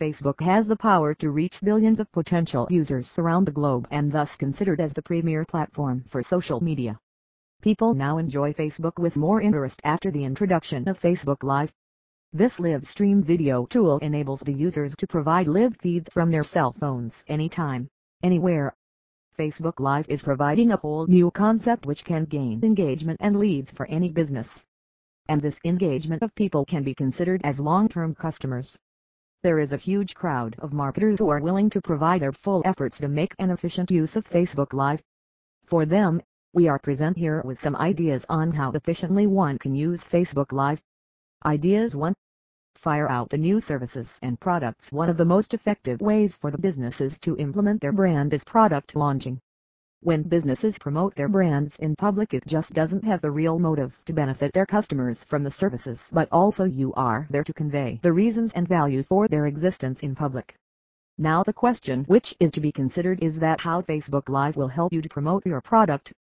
Facebook has the power to reach billions of potential users around the globe, and thus considered as the premier platform for social media. People now enjoy Facebook with more interest after the introduction of Facebook Live. This live stream video tool enables the users to provide live feeds from their cell phones anytime, anywhere. Facebook Live is providing a whole new concept which can gain engagement and leads for any business. And this engagement of people can be considered as long-term customers. There is a huge crowd of marketers who are willing to provide their full efforts to make an efficient use of Facebook Live. For them, we are present here with some ideas on how efficiently one can use Facebook Live. Ideas 1. Fire out the new services and products. One of the most effective ways for the businesses to implement their brand is product launching. When businesses promote their brands in public, it just doesn't have the real motive to benefit their customers from the services, but also you are there to convey the reasons and values for their existence in public. Now the question which is to be considered is that how Facebook Live will help you to promote your product.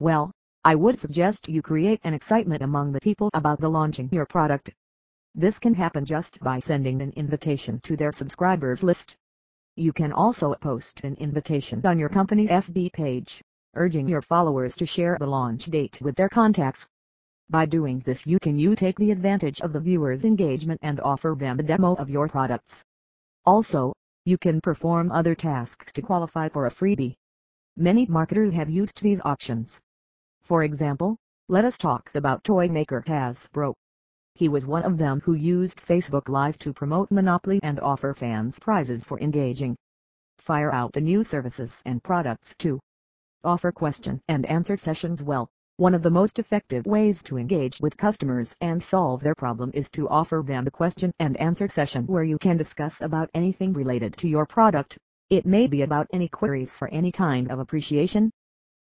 Well, I would suggest you create an excitement among the people about the launching your product. This can happen just by sending an invitation to their subscribers list. You can also post an invitation on your company's FB page, urging your followers to share the launch date with their contacts. By doing this, you take the advantage of the viewers' engagement and offer them a demo of your products. Also, you can perform other tasks to qualify for a freebie. Many marketers have used these options. For example, let us talk about toy maker Hasbro. He was one of them who used Facebook Live to promote Monopoly and offer fans prizes for engaging. Fire out the new services and products too. Offer question and answer sessions. Well, one of the most effective ways to engage with customers and solve their problem is to offer them a question and answer session where you can discuss about anything related to your product. It may be about any queries or any kind of appreciation.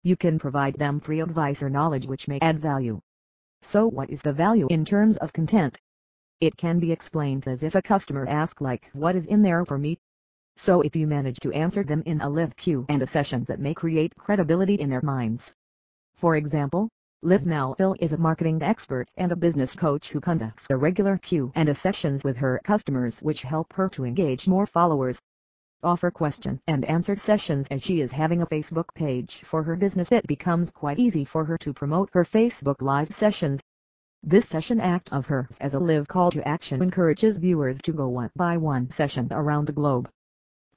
You can provide them free advice or knowledge which may add value. So what is the value in terms of content? It can be explained as if a customer asks, like, what is in there for me? So if you manage to answer them in a live Q&A session, that may create credibility in their minds. For example, Liz Nelfil is a marketing expert and a business coach who conducts regular Q&A sessions with her customers which help her to engage more followers. Offer question and answer sessions. As she is having a Facebook page for her business, it becomes quite easy for her to promote her Facebook Live sessions. This session act of hers as a live call to action encourages viewers to go one by one session around the globe.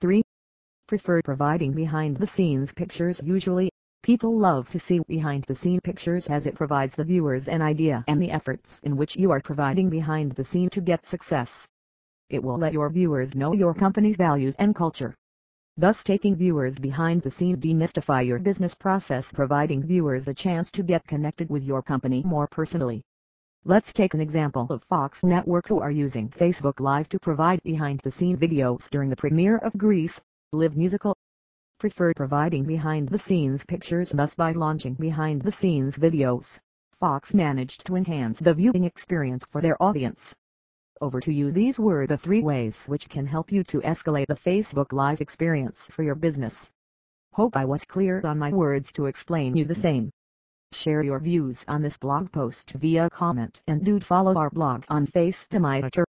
3. Prefer providing behind the scenes pictures. Usually, people love to see behind the scene pictures as it provides the viewers an idea and the efforts in which you are providing behind the scene to get success. It will let your viewers know your company's values and culture. Thus taking viewers behind the scene demystify your business process, providing viewers a chance to get connected with your company more personally. Let's take an example of Fox Network, who are using Facebook Live to provide behind the scene videos during the premiere of Grease, live musical. Prefer providing behind the scenes pictures. Thus by launching behind the scenes videos, Fox managed to enhance the viewing experience for their audience. Over to you. These were the 3 ways which can help you to escalate the Facebook Live experience for your business. Hope I was clear on my words to explain you the same. Share your views on this blog post via comment, and do follow our blog on Face to Monitor.